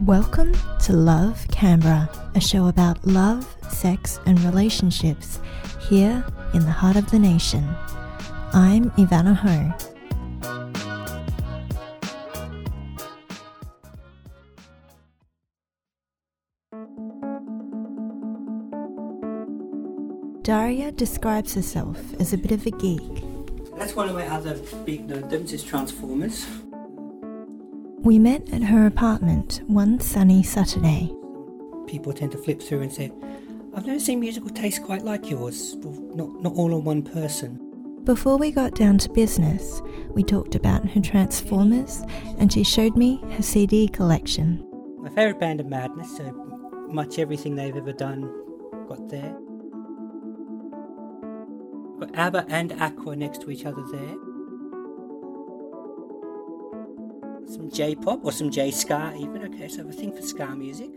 Welcome to Love Canberra, a show about love, sex and relationships here in the heart of the nation. I'm Ivana Ho. Daria describes herself as a bit of a geek. That's one of my other big nerdoms is Transformers. We met at her apartment one sunny Saturday. People tend to flip through and say, I've never seen musical taste quite like yours, not all on one person. Before we got down to business, we talked about her Transformers and she showed me her CD collection. My favourite band are Madness, so much everything they've ever done got there. Got ABBA and Aqua next to each other there. Some J-pop or some J-ska even. Okay, so I have a thing for ska music.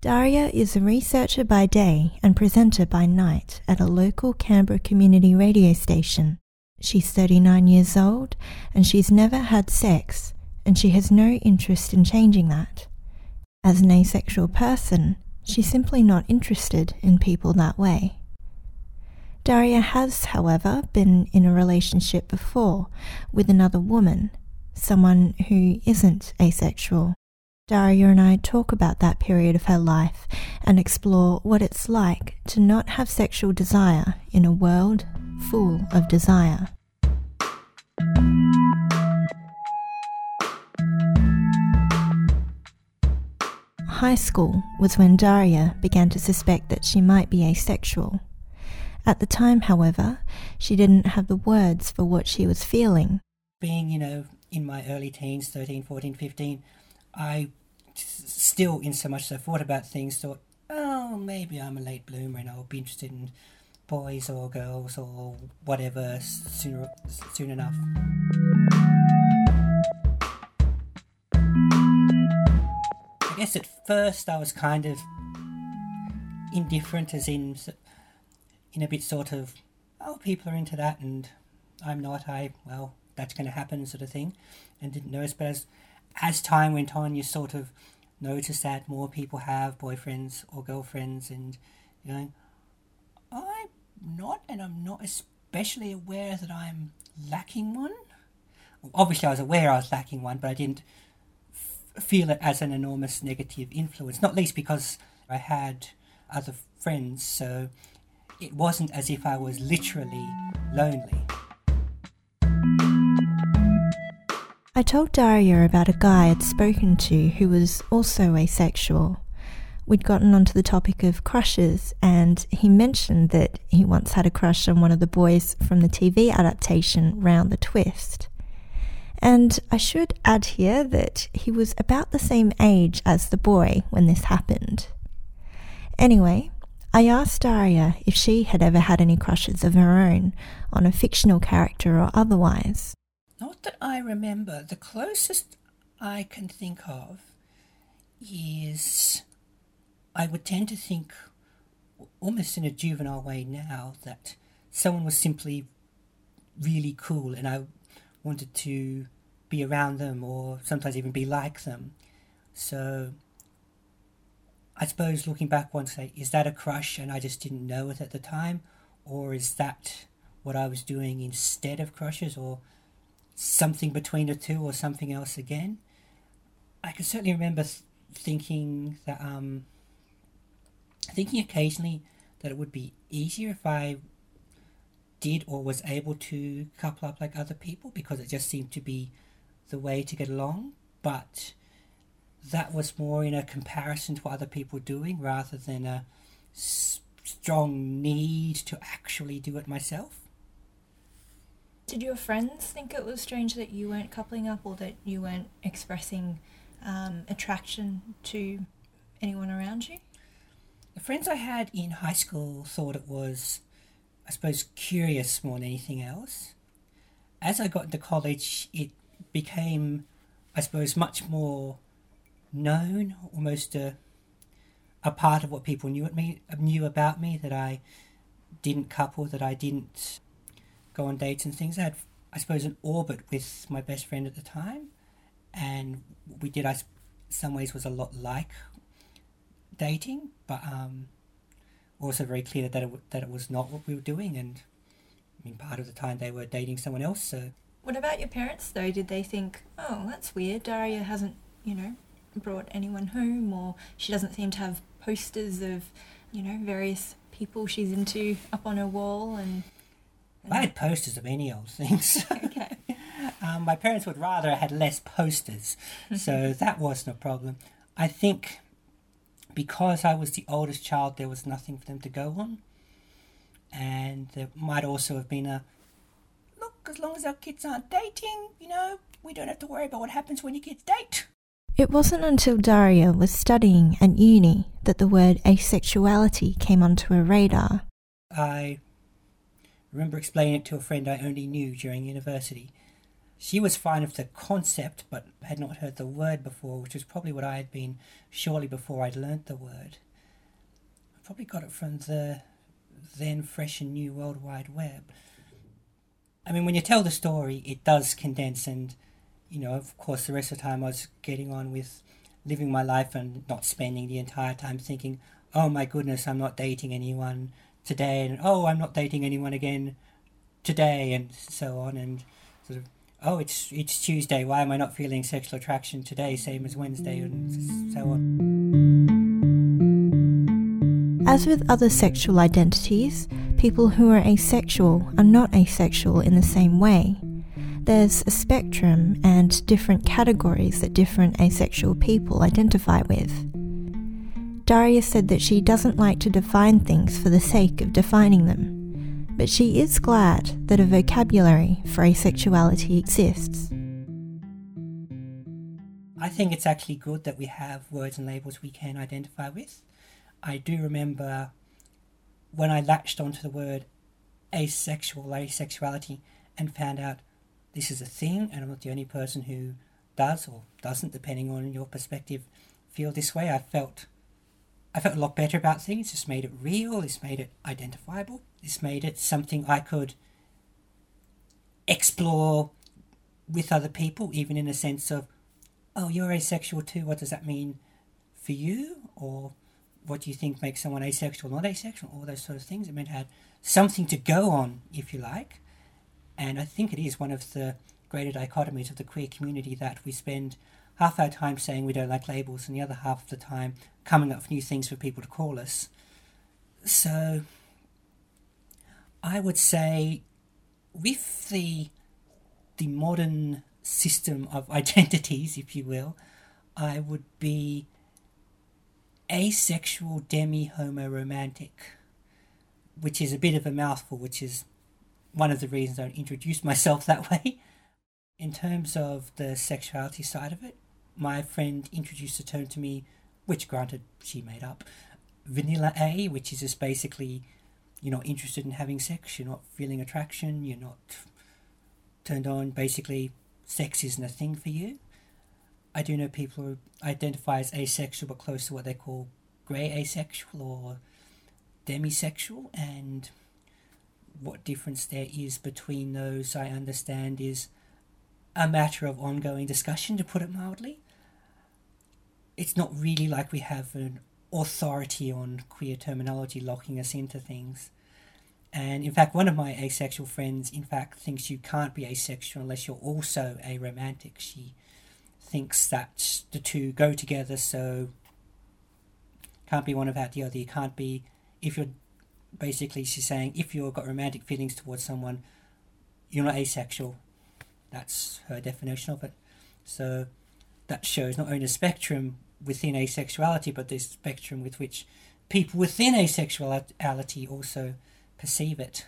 Daria is a researcher by day and presenter by night at a local Canberra community radio station. She's 39 years old and she's never had sex, and she has no interest in changing that. As an asexual person, she's simply not interested in people that way. Daria has, however, been in a relationship before with another woman, someone who isn't asexual. Daria and I talk about that period of her life and explore what it's like to not have sexual desire in a world full of desire. High school was when Daria began to suspect that she might be asexual. At the time, however, she didn't have the words for what she was feeling. Being, in my early teens, 13, 14, 15, I still, in so much as I thought about things, thought, oh, maybe I'm a late bloomer and I'll be interested in boys or girls or whatever soon enough. I guess at first I was kind of indifferent, as in a bit sort of, oh, people are into that and I'm not, well, that's going to happen sort of thing, and didn't notice. But as time went on, you sort of notice that more people have boyfriends or girlfriends and you're going, I'm not especially aware that I'm lacking one. Obviously I was aware I was lacking one, but I didn't feel it as an enormous negative influence, not least because I had other friends, so it wasn't as if I was literally lonely. I told Daria about a guy I'd spoken to who was also asexual. We'd gotten onto the topic of crushes, and he mentioned that he once had a crush on one of the boys from the TV adaptation Round the Twist. And I should add here that he was about the same age as the boy when this happened. Anyway, I asked Daria if she had ever had any crushes of her own on a fictional character or otherwise. Not that I remember. The closest I can think of is I would tend to think almost in a juvenile way now that someone was simply really cool and I wanted to be around them or sometimes even be like them. So I suppose looking back one say, is that a crush and I just didn't know it at the time? Or is that what I was doing instead of crushes, or something between the two, or something else again? I can certainly remember thinking that, thinking occasionally that it would be easier if I did or was able to couple up like other people, because it just seemed to be the way to get along. But that was more in a comparison to what other people were doing rather than a strong need to actually do it myself. Did your friends think it was strange that you weren't coupling up or that you weren't expressing attraction to anyone around you? The friends I had in high school thought it was, I suppose, curious more than anything else. As I got into college, it became, I suppose, much more known, almost a a part of what people knew about me, that I didn't couple, that I didn't go on dates and things. I had, I suppose, an orbit with my best friend at the time, and we did, I some ways was a lot like dating, but also very clear that it was not what we were doing. And I mean, part of the time they were dating someone else. So what about your parents though? Did they think, oh, that's weird, Daria hasn't, you know, brought anyone home, or she doesn't seem to have posters of, you know, various people she's into up on her wall? And I had posters of any old things. Okay. My parents would rather I had less posters, so that wasn't a problem. I think because I was the oldest child, there was nothing for them to go on. And there might also have been a, look, as long as our kids aren't dating, you know, we don't have to worry about what happens when your kids date. It wasn't until Daria was studying at uni that the word asexuality came onto her radar. I remember explaining it to a friend I only knew during university. She was fine with the concept, but had not heard the word before, which was probably what I had been shortly before I'd learnt the word. I probably got it from the then fresh and new World Wide Web. I mean, when you tell the story, it does condense, and, you know, of course, the rest of the time I was getting on with living my life and not spending the entire time thinking, oh my goodness, I'm not dating anyone today, and oh, I'm not dating anyone again today, and so on, and sort of, oh, it's Tuesday, why am I not feeling sexual attraction today, same as Wednesday, and so on. As with other sexual identities, people who are asexual are not asexual in the same way. There's a spectrum and different categories that different asexual people identify with. Daria said that she doesn't like to define things for the sake of defining them, but she is glad that a vocabulary for asexuality exists. I think it's actually good that we have words and labels we can identify with. I do remember when I latched onto the word asexual, asexuality, and found out this is a thing and I'm not the only person who does or doesn't, depending on your perspective, feel this way. I felt a lot better about things. This made it real, this made it identifiable, this made it something I could explore with other people, even in a sense of, oh, you're asexual too, what does that mean for you? Or what do you think makes someone asexual, not asexual, all those sort of things. It meant it had something to go on, if you like. And I think it is one of the greater dichotomies of the queer community that we spend half our time saying we don't like labels and the other half of the time coming up with new things for people to call us. So I would say with the modern system of identities, if you will, I would be asexual demi-homo-romantic, which is a bit of a mouthful, which is one of the reasons I introduced myself that way. In terms of the sexuality side of it, my friend introduced the term to me, which granted she made up, vanilla A, which is just basically you're not interested in having sex, you're not feeling attraction, you're not turned on, basically sex isn't a thing for you. I do know people who identify as asexual but close to what they call grey asexual or demisexual, and what difference there is between those, I understand, is a matter of ongoing discussion, to put it mildly. It's not really like we have an authority on queer terminology locking us into things. And in fact, one of my asexual friends, in fact, thinks you can't be asexual unless you're also aromantic. She thinks that the two go together, so can't be one without the other. You can't be, if you're basically, she's saying, if you've got romantic feelings towards someone, you're not asexual. That's her definition of it. So that shows not only a spectrum within asexuality, but the spectrum with which people within asexuality also perceive it.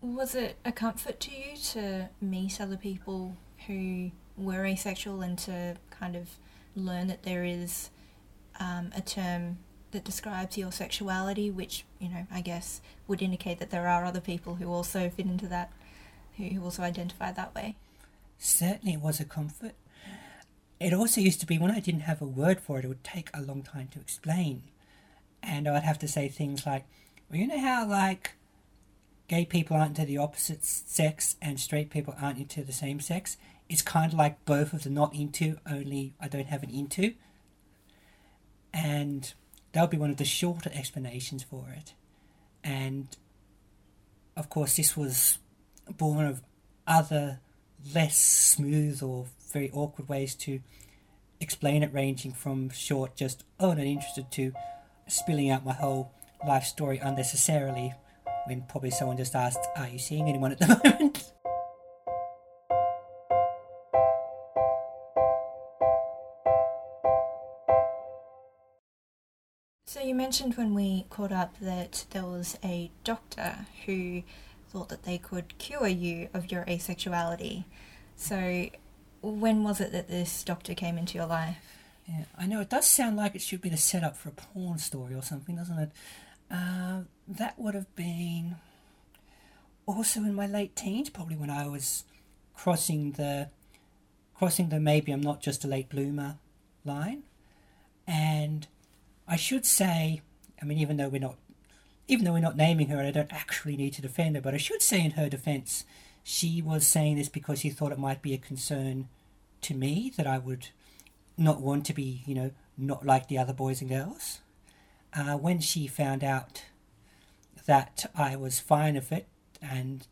Was it a comfort to you to meet other people who were asexual and to kind of learn that there is a term that describes your sexuality, which, you know, I guess would indicate that there are other people who also fit into that, who also identify that way? Certainly it was a comfort. It also used to be, when I didn't have a word for it, it would take a long time to explain. and I'd have to say things like, well, you know how, like, gay people aren't into the opposite sex and straight people aren't into the same sex? It's kind of like both of the not into, only I don't have an into. And that would be one of the shorter explanations for it. And, of course, this was born of other less smooth or very awkward ways to explain it, ranging from short, just, oh, not interested, to spilling out my whole life story unnecessarily, when probably someone just asked, are you seeing anyone at the moment? So you mentioned when we caught up that there was a doctor who thought that they could cure you of your asexuality. So when was it that this doctor came into your life? Yeah, I know it does sound like it should be the setup for a porn story or something, doesn't it? That would have been also in my late teens, probably when I was crossing the maybe I'm not just a late bloomer line. And I should say, I mean, even though we're not naming her, I don't actually need to defend her, but I should say in her defence, she was saying this because she thought it might be a concern to me that I would not want to be, you know, not like the other boys and girls. When she found out that I was fine with it and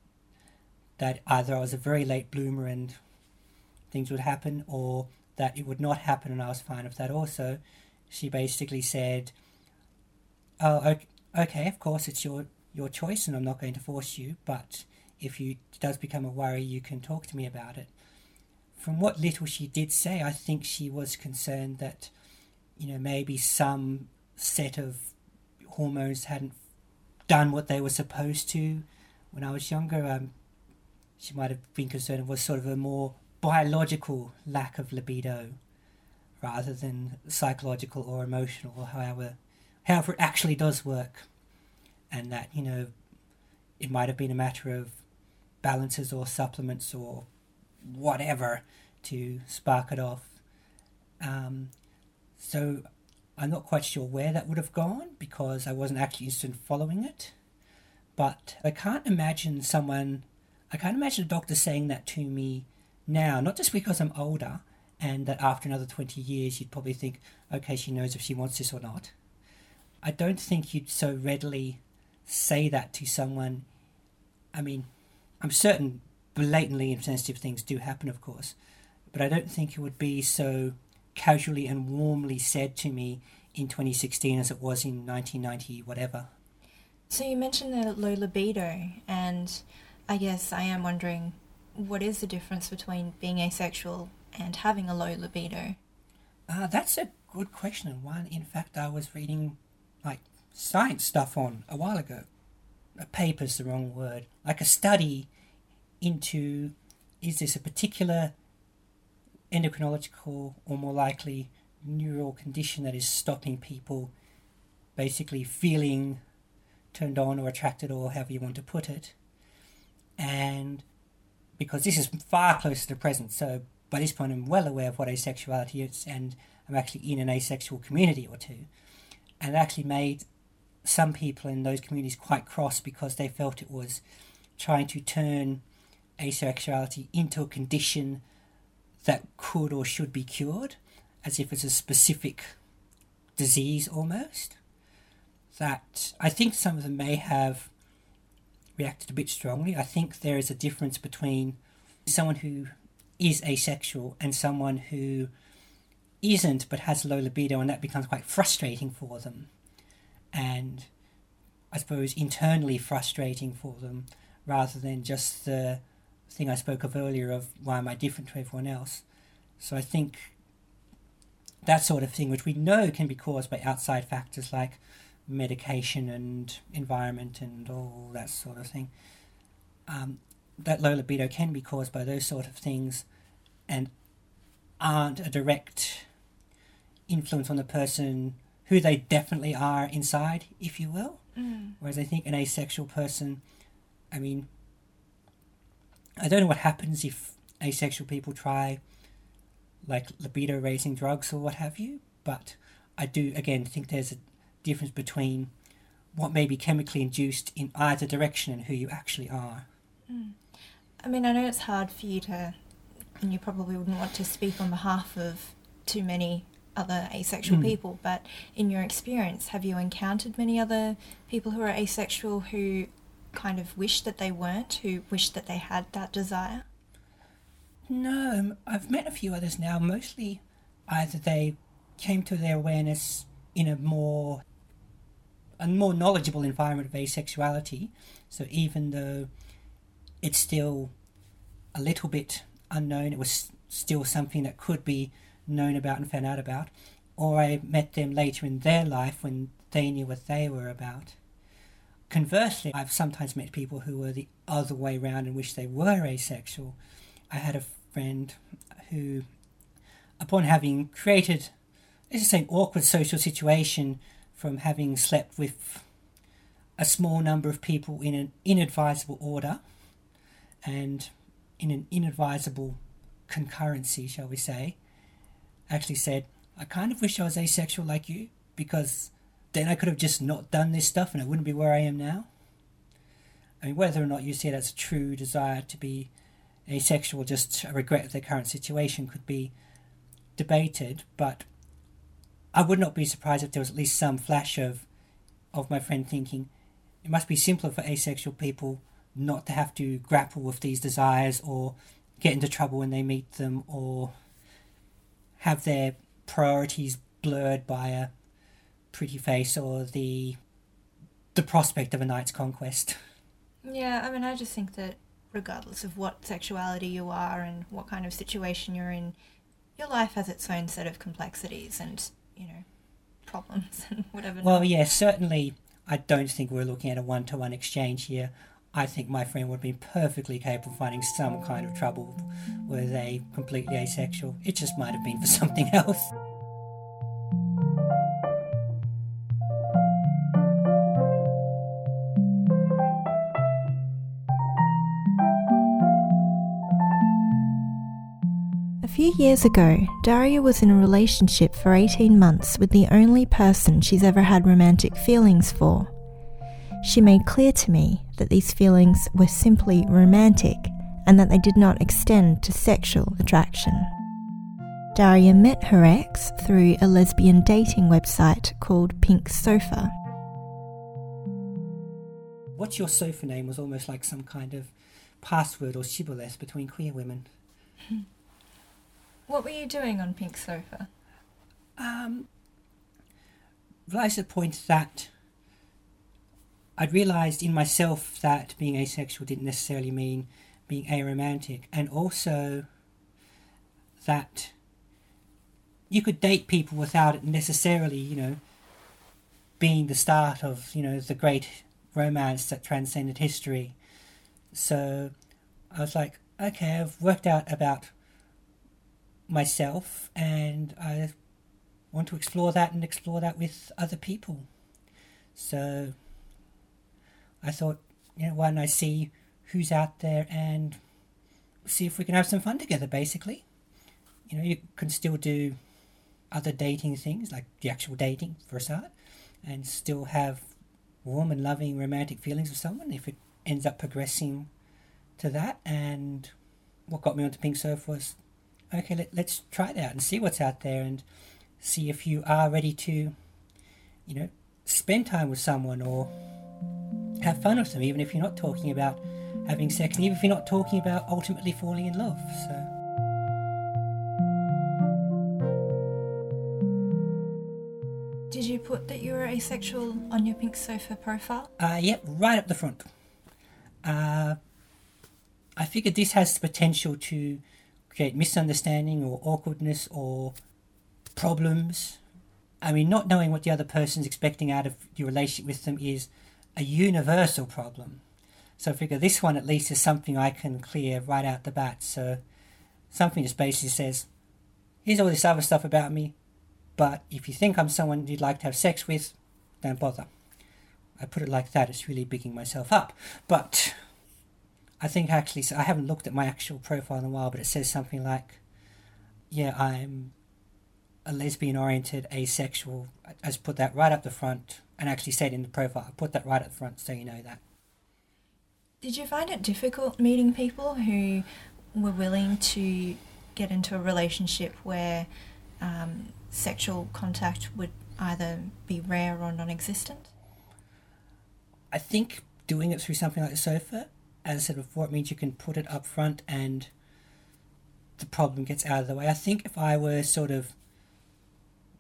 that either I was a very late bloomer and things would happen, or that it would not happen and I was fine with that also, she basically said, oh, okay, of course it's your choice and I'm not going to force you, but if it does become a worry, you can talk to me about it. From what little she did say, I think she was concerned that, you know, maybe some set of hormones hadn't done what they were supposed to when I was younger. She might have been concerned with sort of a more biological lack of libido rather than psychological or emotional, or however it actually does work. And that, you know, it might have been a matter of balances or supplements or whatever to spark it off. So I'm not quite sure where that would have gone because I wasn't actually interested in following it. But I can't imagine a doctor saying that to me now, not just because I'm older and that after another 20 years you'd probably think, okay, she knows if she wants this or not. I don't think you'd so readily say that to someone. I mean, I'm certain blatantly insensitive things do happen, of course, but I don't think it would be so casually and warmly said to me in 2016 as it was in 1990 whatever. So you mentioned the low libido, and I guess I am wondering, what is the difference between being asexual and having a low libido? That's a good question, and one in fact I was reading like science stuff on a while ago. A paper's the wrong word, like a study into, is this a particular endocrinological or more likely neural condition that is stopping people basically feeling turned on or attracted, or however you want to put it. And because this is far closer to present, so by this point I'm well aware of what asexuality is and I'm actually in an asexual community or two, and it actually made some people in those communities quite cross because they felt it was trying to turn asexuality into a condition that could or should be cured, as if it's a specific disease almost. That I think some of them may have reacted a bit strongly. I think there is a difference between someone who is asexual and someone who isn't but has low libido, and that becomes quite frustrating for them. And I suppose internally frustrating for them, rather than just the thing I spoke of earlier of why am I different to everyone else. So I think that sort of thing, which we know can be caused by outside factors like medication and environment and all that sort of thing, that low libido can be caused by those sort of things and aren't a direct influence on the person who they definitely are inside, if you will. Whereas I think an asexual person, I mean, I don't know what happens if asexual people try, like, libido-raising drugs or what have you, but I do, again, think there's a difference between what may be chemically induced in either direction and who you actually are. Mm. I mean, I know it's hard for you to, and you probably wouldn't want to speak on behalf of too many other asexual people, but in your experience, have you encountered many other people who are asexual who kind of wish that they weren't, who wish that they had that desire? No, I've met a few others now. Mostly either they came to their awareness in a more knowledgeable environment of asexuality, so even though it's still a little bit unknown, it was still something that could be known about and found out about, or I met them later in their life when they knew what they were about. Conversely, I've sometimes met people who were the other way round and wish they were asexual. I had a friend who, upon having created, let's just say, an awkward social situation from having slept with a small number of people in an inadvisable order and in an inadvisable concurrency, shall we say, actually said, I kind of wish I was asexual like you, because then I could have just not done this stuff and I wouldn't be where I am now. I mean, whether or not you see it as a true desire to be asexual, just a regret of their current situation, could be debated, but I would not be surprised if there was at least some flash of my friend thinking, it must be simpler for asexual people not to have to grapple with these desires or get into trouble when they meet them or have their priorities blurred by a pretty face or the prospect of a knight's conquest. Yeah, I mean, I just think that regardless of what sexuality you are and what kind of situation you're in, your life has its own set of complexities and, you know, problems and whatever. Well, yeah, certainly I don't think we're looking at a one-to-one exchange here. I think my friend would be perfectly capable of finding some kind of trouble were they completely asexual. It just might have been for something else. A few years ago, Daria was in a relationship for 18 months with the only person she's ever had romantic feelings for. She made clear to me that these feelings were simply romantic and that they did not extend to sexual attraction. Daria met her ex through a lesbian dating website called Pink Sofa. What's your sofa name was almost like some kind of password or shibboleth between queer women. What were you doing on Pink Sofa? Realised at the point that I'd realised in myself that being asexual didn't necessarily mean being aromantic, and also that you could date people without it necessarily, you know, being the start of, you know, the great romance that transcended history. So I was like, okay, I've worked out about myself and I want to explore that with other people. So I thought, you know, why don't I see who's out there and see if we can have some fun together, basically. You know, you can still do other dating things, like the actual dating for a start, and still have warm and loving romantic feelings with someone if it ends up progressing to that. And what got me onto Pink Surf was, okay, let's try it out and see what's out there and see if you are ready to, you know, spend time with someone or have fun with them, even if you're not talking about having sex, and even if you're not talking about ultimately falling in love. So did you put that you were asexual on your Pink Sofa profile? Yep, right up the front. I figured this has the potential to create misunderstanding or awkwardness or problems. I mean, not knowing what the other person's expecting out of your relationship with them is a universal problem. So I figure this one at least is something I can clear right out the bat. So something just basically says, here's all this other stuff about me, but if you think I'm someone you'd like to have sex with, don't bother. I put it like that, it's really bigging myself up. But I think actually, so I haven't looked at my actual profile in a while, but it says something like, yeah, I'm a lesbian-oriented, asexual. I just put that right up the front and actually said in the profile, I put that right up front so you know that. Did you find it difficult meeting people who were willing to get into a relationship where sexual contact would either be rare or non-existent? I think doing it through something like the sofa, as I said before, it means you can put it up front and the problem gets out of the way. I think if I were sort of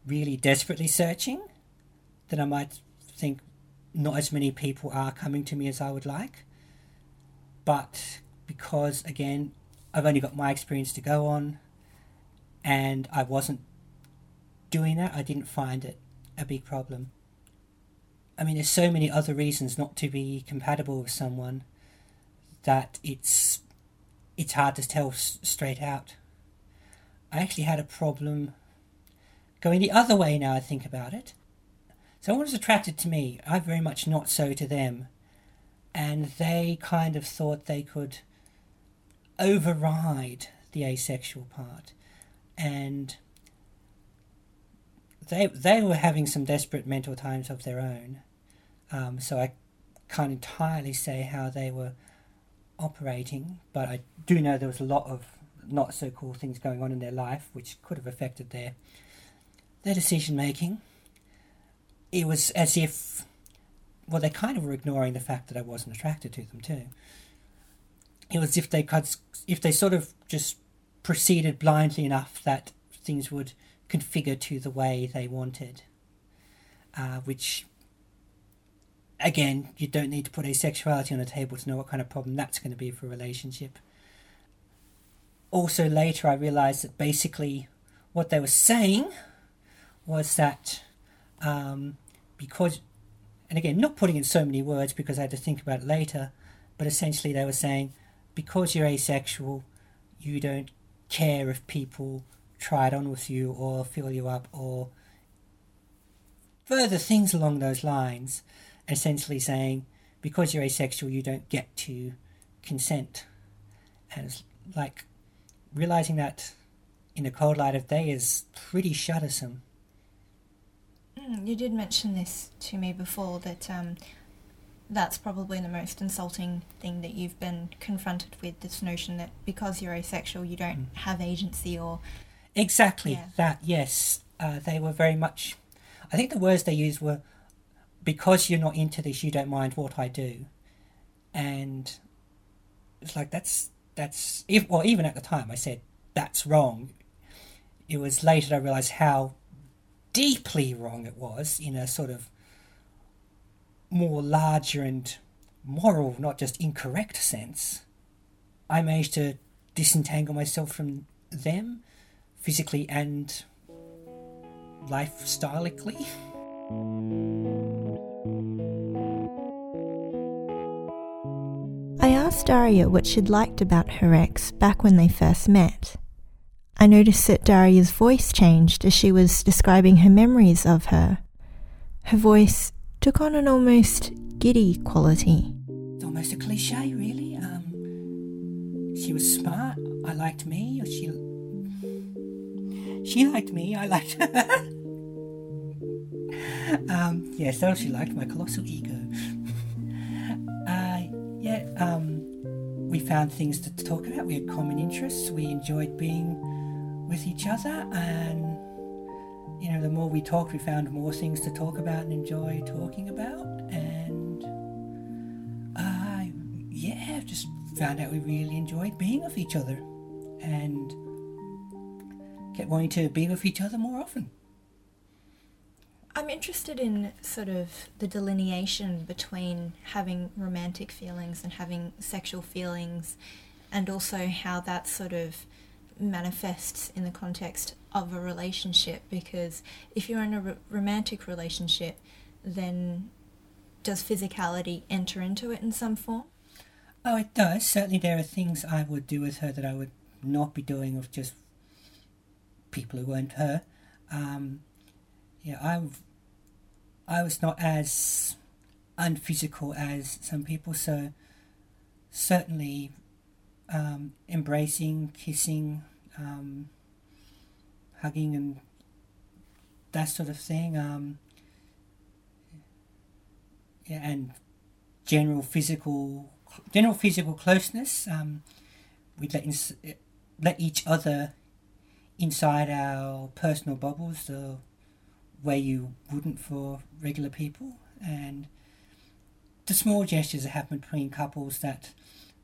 really desperately searching, then I might think not as many people are coming to me as I would like. But because, again, I've only got my experience to go on and I wasn't doing that, I didn't find it a big problem. I mean, there's so many other reasons not to be compatible with someone that it's hard to tell straight out. I actually had a problem going the other way now I think about it. Someone was attracted to me, I very much not so to them. And they kind of thought they could override the asexual part. And they were having some desperate mental times of their own. So I can't entirely say how they were operating, but I do know there was a lot of not so cool things going on in their life, which could have affected their decision making. It was as if, well, they kind of were ignoring the fact that I wasn't attracted to them too. It was if they sort of just proceeded blindly enough that things would configure to the way they wanted, which, again, you don't need to put asexuality on the table to know what kind of problem that's going to be for a relationship. Also, later I realised that basically what they were saying was that because, and again, not putting in so many words because I had to think about it later, but essentially they were saying, because you're asexual, you don't care if people try it on with you or fill you up or further things along those lines. Essentially saying, because you're asexual, you don't get to consent. And it's like, realising that in the cold light of day is pretty shuddersome. You did mention this to me before, that that's probably the most insulting thing that you've been confronted with, this notion that because you're asexual, you don't have agency or... Exactly, yeah. That, yes. They were very much... I think the words they used were, because you're not into this, you don't mind what I do. And it's like, that's if, well, even at the time I said, that's wrong. It was later I realised how deeply wrong it was in a sort of more larger and moral, not just incorrect sense. I managed to disentangle myself from them physically and lifestylically. I asked Daria what she'd liked about her ex back when they first met. I noticed that Daria's voice changed as she was describing her memories of her. Her voice took on an almost giddy quality. It's almost a cliche, really. She was smart, I liked me, or she liked me, I liked her. Yes, that she liked my colossal ego. We found things to talk about. We had common interests. We enjoyed being with each other, and you know, the more we talked, we found more things to talk about and enjoy talking about. And just found out we really enjoyed being with each other, and kept wanting to be with each other more often. I'm interested in sort of the delineation between having romantic feelings and having sexual feelings, and also how that sort of manifests in the context of a relationship, because if you're in a romantic relationship, then does physicality enter into it in some form? Oh, it does. Certainly there are things I would do with her that I would not be doing with just people who weren't her. I was not as unphysical as some people, so certainly embracing, kissing, hugging and that sort of thing. Yeah, and general physical closeness. We let each other inside our personal bubbles, the way you wouldn't for regular people, and the small gestures that happen between couples that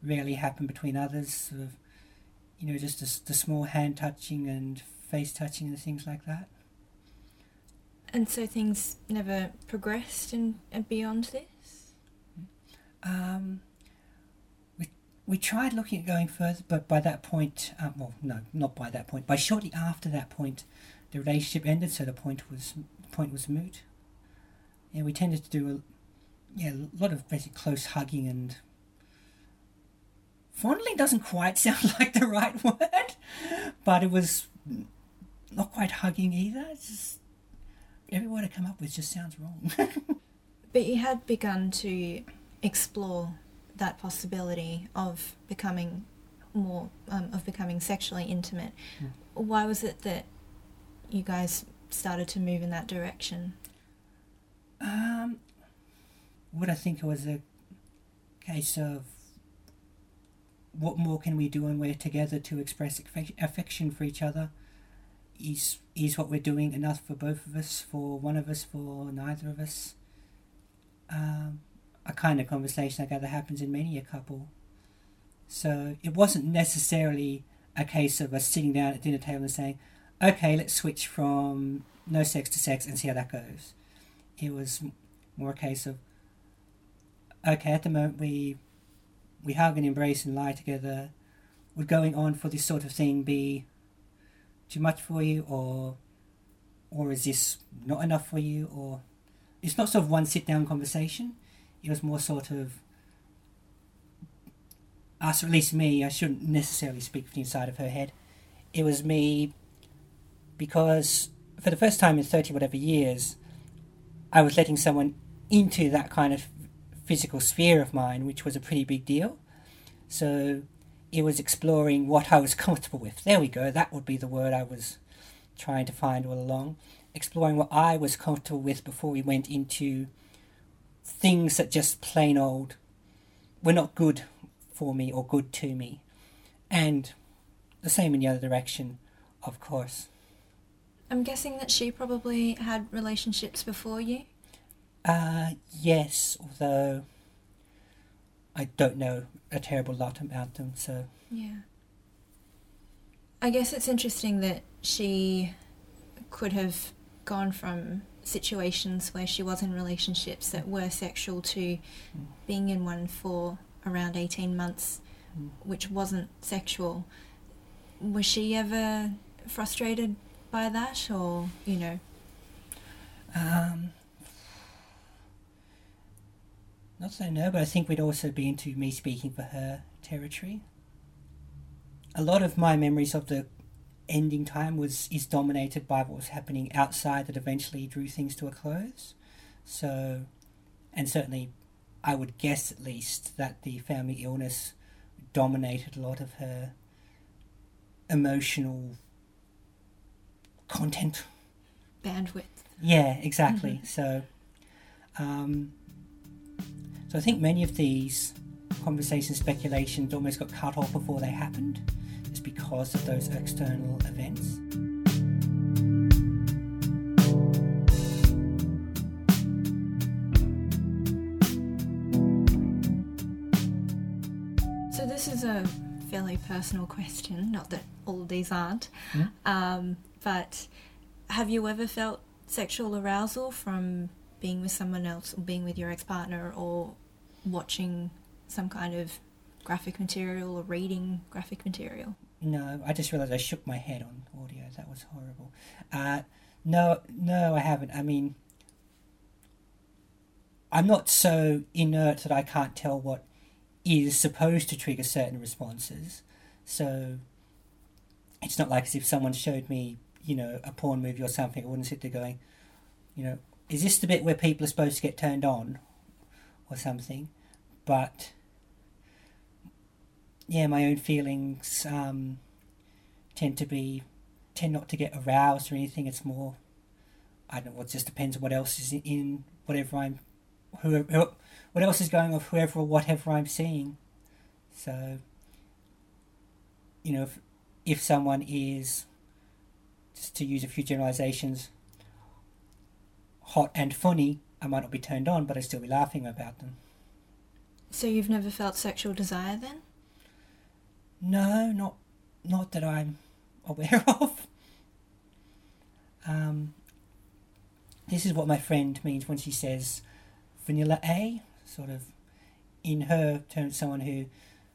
rarely happen between others. Sort of, you know, just the small hand touching and face touching and things like that. And so things never progressed and beyond this? We tried looking at going further, but by that point, well, no, not by that point, by shortly after that point, the relationship ended, so the point was moot. And we tended to do a lot of basic close hugging, and fondling doesn't quite sound like the right word, but it was not quite hugging either. It's just, every word I come up with just sounds wrong. But you had begun to explore that possibility of becoming more, sexually intimate. Yeah. Why was it that you guys started to move in that direction? What I think was a case of what more can we do when we're together to express affection for each other? Is what we're doing enough for both of us, for one of us, for neither of us? A kind of conversation I gather happens in many a couple. So it wasn't necessarily a case of us sitting down at dinner table and saying, okay, let's switch from no sex to sex and see how that goes. It was more a case of, okay, at the moment we hug and embrace and lie together. Would going on for this sort of thing be too much for you, or is this not enough for you? Or it's not sort of one sit down conversation. It was more sort of us, or at least me. I shouldn't necessarily speak from the inside of her head. It was me, because for the first time in 30 whatever years, I was letting someone into that kind of physical sphere of mine, which was a pretty big deal. So it was exploring what I was comfortable with. There we go. That would be the word I was trying to find all along. Exploring what I was comfortable with before we went into things that just plain old were not good for me or good to me. And the same in the other direction, of course. I'm guessing that she probably had relationships before you? Yes, although I don't know a terrible lot about them, so... Yeah. I guess it's interesting that she could have gone from situations where she was in relationships that were sexual to being in one for around 18 months, which wasn't sexual. Was she ever frustrated by that, or, you know? Not so no, but I think we'd also be into me speaking for her territory. A lot of my memories of the ending time is dominated by what was happening outside that eventually drew things to a close. So, and certainly I would guess at least that the family illness dominated a lot of her emotional content. Bandwidth. Yeah, exactly. Mm-hmm. So, So I think many of these conversations, speculations almost got cut off before they happened, just because of those external events. So this is a fairly personal question, not that all these aren't, but have you ever felt sexual arousal from being with someone else, or being with your ex-partner, or watching some kind of graphic material or reading graphic material? No, I just realised I shook my head on audio. That was horrible. No, I haven't. I mean, I'm not so inert that I can't tell what is supposed to trigger certain responses. So it's not like as if someone showed me, you know, a porn movie or something. I wouldn't sit there going, you know, is this the bit where people are supposed to get turned on or something? But yeah, my own feelings tend not to get aroused or anything. It's more I don't know, it just depends on what else is in whatever I'm, whoever, what else is going on, whoever or whatever I'm seeing. So, you know, if someone is, just to use a few generalizations, hot and funny, I might not be turned on, but I'd still be laughing about them. So you've never felt sexual desire then? No, not that I'm aware of. This is what my friend means when she says vanilla A, sort of, in her terms, someone who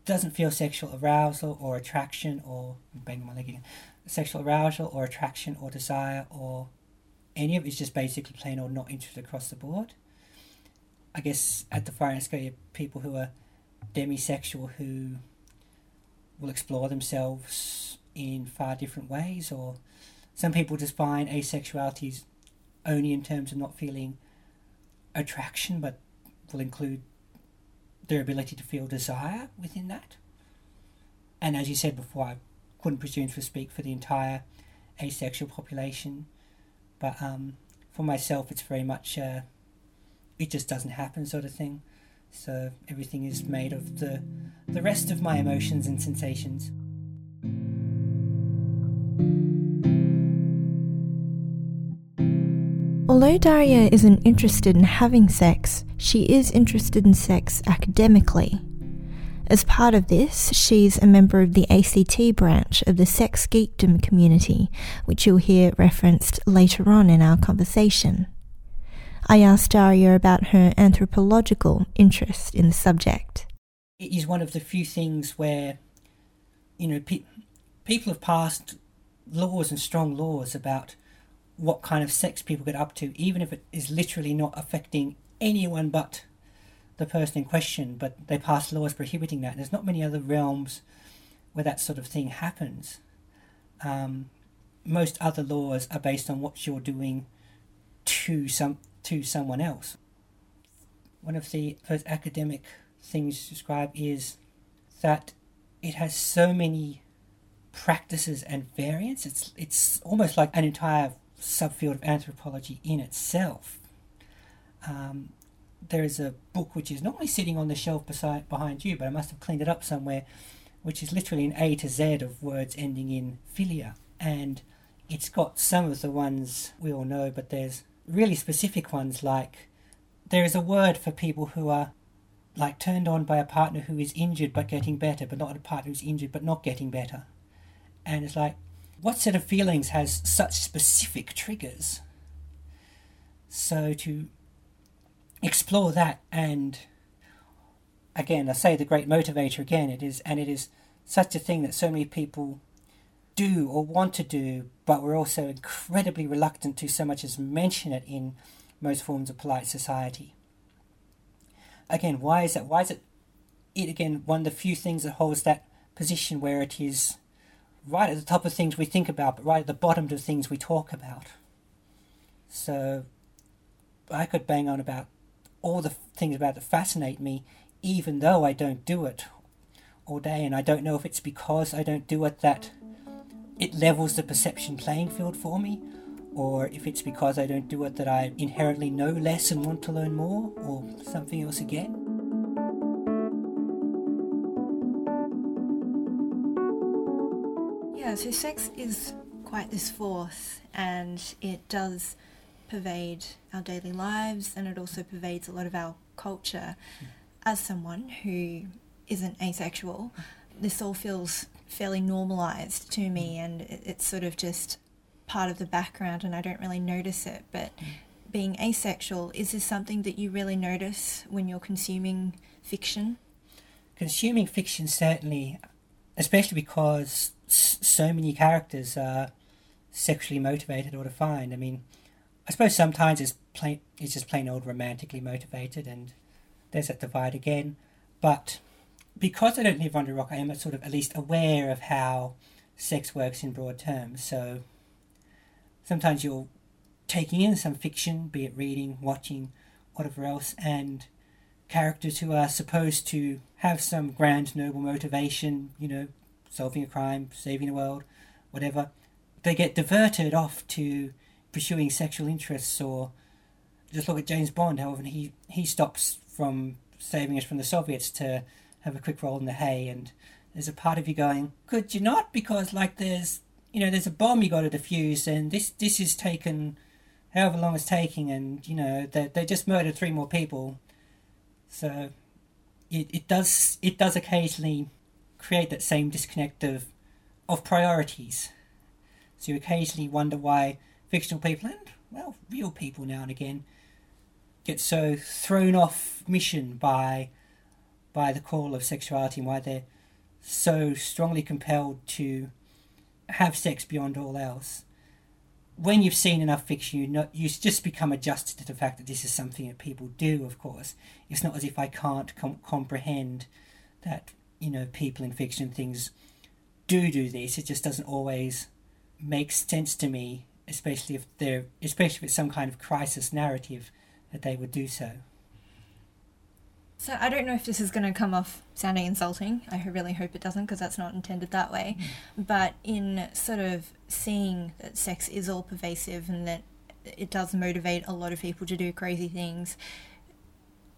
doesn't feel sexual arousal or attraction or, bang my leg again, sexual arousal or attraction or desire or any of it is just basically plain or not interested across the board. I guess at the far end scale, you have people who are demisexual who will explore themselves in far different ways, or some people define asexualities only in terms of not feeling attraction, but will include their ability to feel desire within that. And as you said before, I couldn't presume to speak for the entire asexual population, but for myself it's very much it just doesn't happen sort of thing. So everything is made of the rest of my emotions and sensations. Although Daria isn't interested in having sex, she is interested in sex academically. As part of this, she's a member of the ACT branch of the Sex Geekdom community, which you'll hear referenced later on in our conversation. I asked Daria about her anthropological interest in the subject. It is one of the few things where, you know, people have passed laws and strong laws about what kind of sex people get up to, even if it is literally not affecting anyone but the person in question, but they pass laws prohibiting that. There's not many other realms where that sort of thing happens. Most other laws are based on what you're doing to someone else. One of the first academic things described is that it has so many practices and variants. It's almost like an entire subfield of anthropology in itself. There is a book which is normally sitting on the shelf behind you, but I must have cleaned it up somewhere, which is literally an A to Z of words ending in philia. And it's got some of the ones we all know, but there's really specific ones, like there is a word for people who are like turned on by a partner who is injured but getting better, but not a partner who's injured but not getting better. And it's like, what set of feelings has such specific triggers? So to explore that, and again, I say the great motivator again, it is such a thing that so many people do or want to do, but we're also incredibly reluctant to so much as mention it in most forms of polite society. Again, why is that? Why is it again, one of the few things that holds that position where it is right at the top of things we think about, but right at the bottom of things we talk about. So I could bang on about all the things about that fascinate me, even though I don't do it all day, and I don't know if it's because I don't do it that it levels the perception playing field for me, or if it's because I don't do it that I inherently know less and want to learn more, or something else again. So sex is quite this force, and it does pervade our daily lives, and it also pervades a lot of our culture. As someone who isn't asexual, this all feels fairly normalised to me, and it's sort of just part of the background and I don't really notice it. But being asexual, is this something that you really notice when you're consuming fiction? Consuming fiction, certainly, especially because so many characters are sexually motivated or defined. I mean, I suppose sometimes it's just plain old romantically motivated, and there's that divide again. But because I don't live under a rock, I am sort of at least aware of how sex works in broad terms. So sometimes you're taking in some fiction, be it reading, watching, whatever else, and characters who are supposed to have some grand noble motivation, you know, solving a crime, saving the world, whatever, they get diverted off to pursuing sexual interests, or just look at James Bond, how often he stops from saving us from the Soviets to have a quick roll in the hay. And there's a part of you going, could you not? Because, like, there's a bomb you got to defuse, and this is taken however long it's taking, and, you know, they just murdered 3 more people. So it does occasionally create that same disconnect of priorities. So you occasionally wonder why fictional people and, well, real people now and again get so thrown off mission by the call of sexuality, and why they're so strongly compelled to have sex beyond all else. When you've seen enough fiction, you just become adjusted to the fact that this is something that people do, of course. It's not as if I can't comprehend that, you know, people in fiction things do this. It just doesn't always make sense to me, especially if it's some kind of crisis narrative that they would do so. So I don't know if this is going to come off sounding insulting. I really hope it doesn't, because that's not intended that way. But in sort of seeing that sex is all pervasive and that it does motivate a lot of people to do crazy things,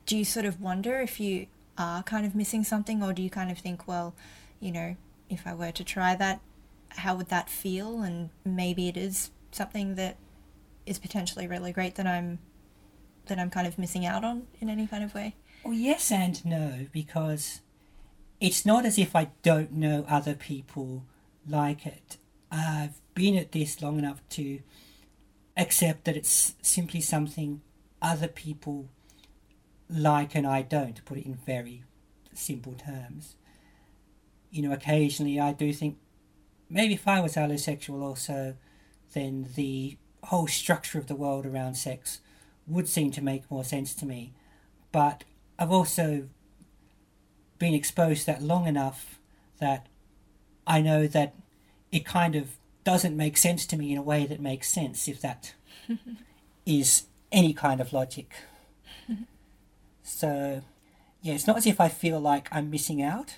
do you sort of wonder if you are kind of missing something, or do you kind of think, well, you know, if I were to try that, how would that feel? And maybe it is something that is potentially really great that I'm kind of missing out on in any kind of way. Well, yes and no, because it's not as if I don't know other people like it. I've been at this long enough to accept that it's simply something other people like and I don't, to put it in very simple terms. You know, occasionally I do think, maybe if I was allosexual also, then the whole structure of the world around sex would seem to make more sense to me. But I've also been exposed to that long enough that I know that it kind of doesn't make sense to me in a way that makes sense, if that is any kind of logic. So, yeah, it's not as if I feel like I'm missing out.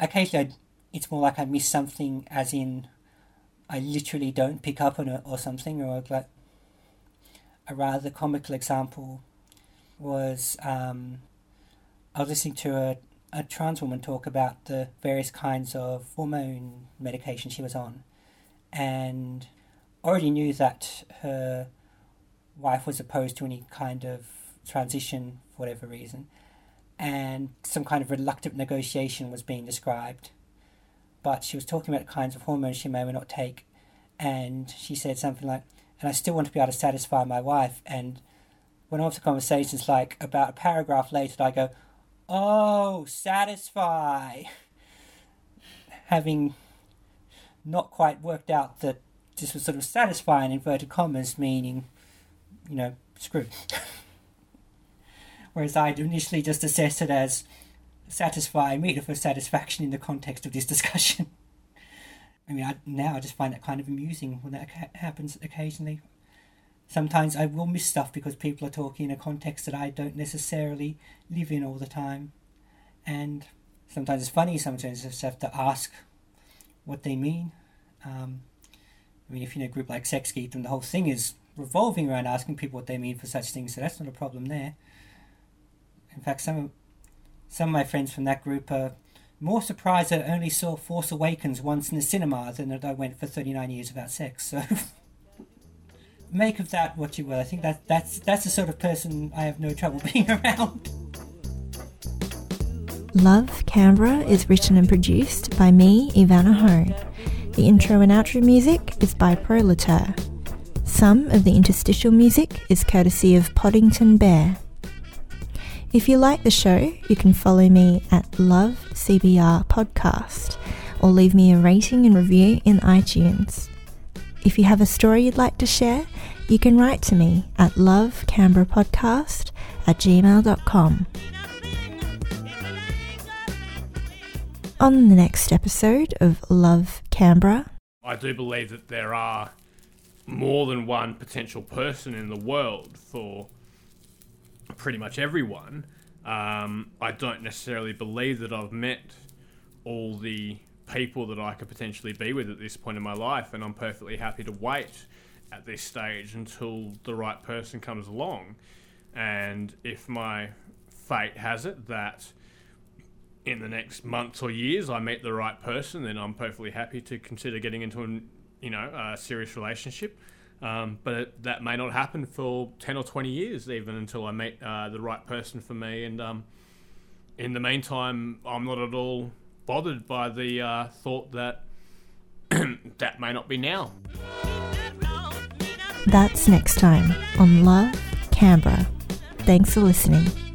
Occasionally, it's more like I miss something, as in I literally don't pick up on it or something. Or, like, a rather comical example was I was listening to a trans woman talk about the various kinds of hormone medication she was on, and already knew that her wife was opposed to any kind of transition for whatever reason, and some kind of reluctant negotiation was being described. But she was talking about the kinds of hormones she may or may not take, and she said something like, and I still want to be able to satisfy my wife. And when I have conversations, like, about a paragraph later, I go, oh, satisfy. Having not quite worked out that this was sort of satisfying, inverted commas, meaning, you know, screw. Whereas I'd initially just assessed it as satisfy, meter for satisfaction in the context of this discussion. I mean, now I just find that kind of amusing when that happens occasionally. Sometimes I will miss stuff because people are talking in a context that I don't necessarily live in all the time. And sometimes it's funny, sometimes I just have to ask what they mean. I mean, if you're in a group like Sex Geekdom, the whole thing is revolving around asking people what they mean for such things, so that's not a problem there. In fact, some of my friends from that group are more surprised that I only saw Force Awakens once in the cinema than that I went for 39 years without sex, so... Make of that what you will. I think that's the sort of person I have no trouble being around. Love Canberra is written and produced by me, Ivana Ho. The intro and outro music is by Proleteur. Some of the interstitial music is courtesy of Poddington Bear. If you like the show, you can follow me at LoveCBR Podcast, or leave me a rating and review in iTunes. If you have a story you'd like to share, you can write to me at lovecanberrapodcast@gmail.com. On the next episode of Love Canberra. I do believe that there are more than one potential person in the world for pretty much everyone. I don't necessarily believe that I've met all the people that I could potentially be with at this point in my life, and I'm perfectly happy to wait at this stage until the right person comes along. And if my fate has it that in the next months or years I meet the right person, then I'm perfectly happy to consider getting into a serious relationship. But that may not happen for 10 or 20 years even until I meet the right person for me. And in the meantime, I'm not at all bothered by the thought that that may not be now. That's next time on Love Canberra. Thanks for listening.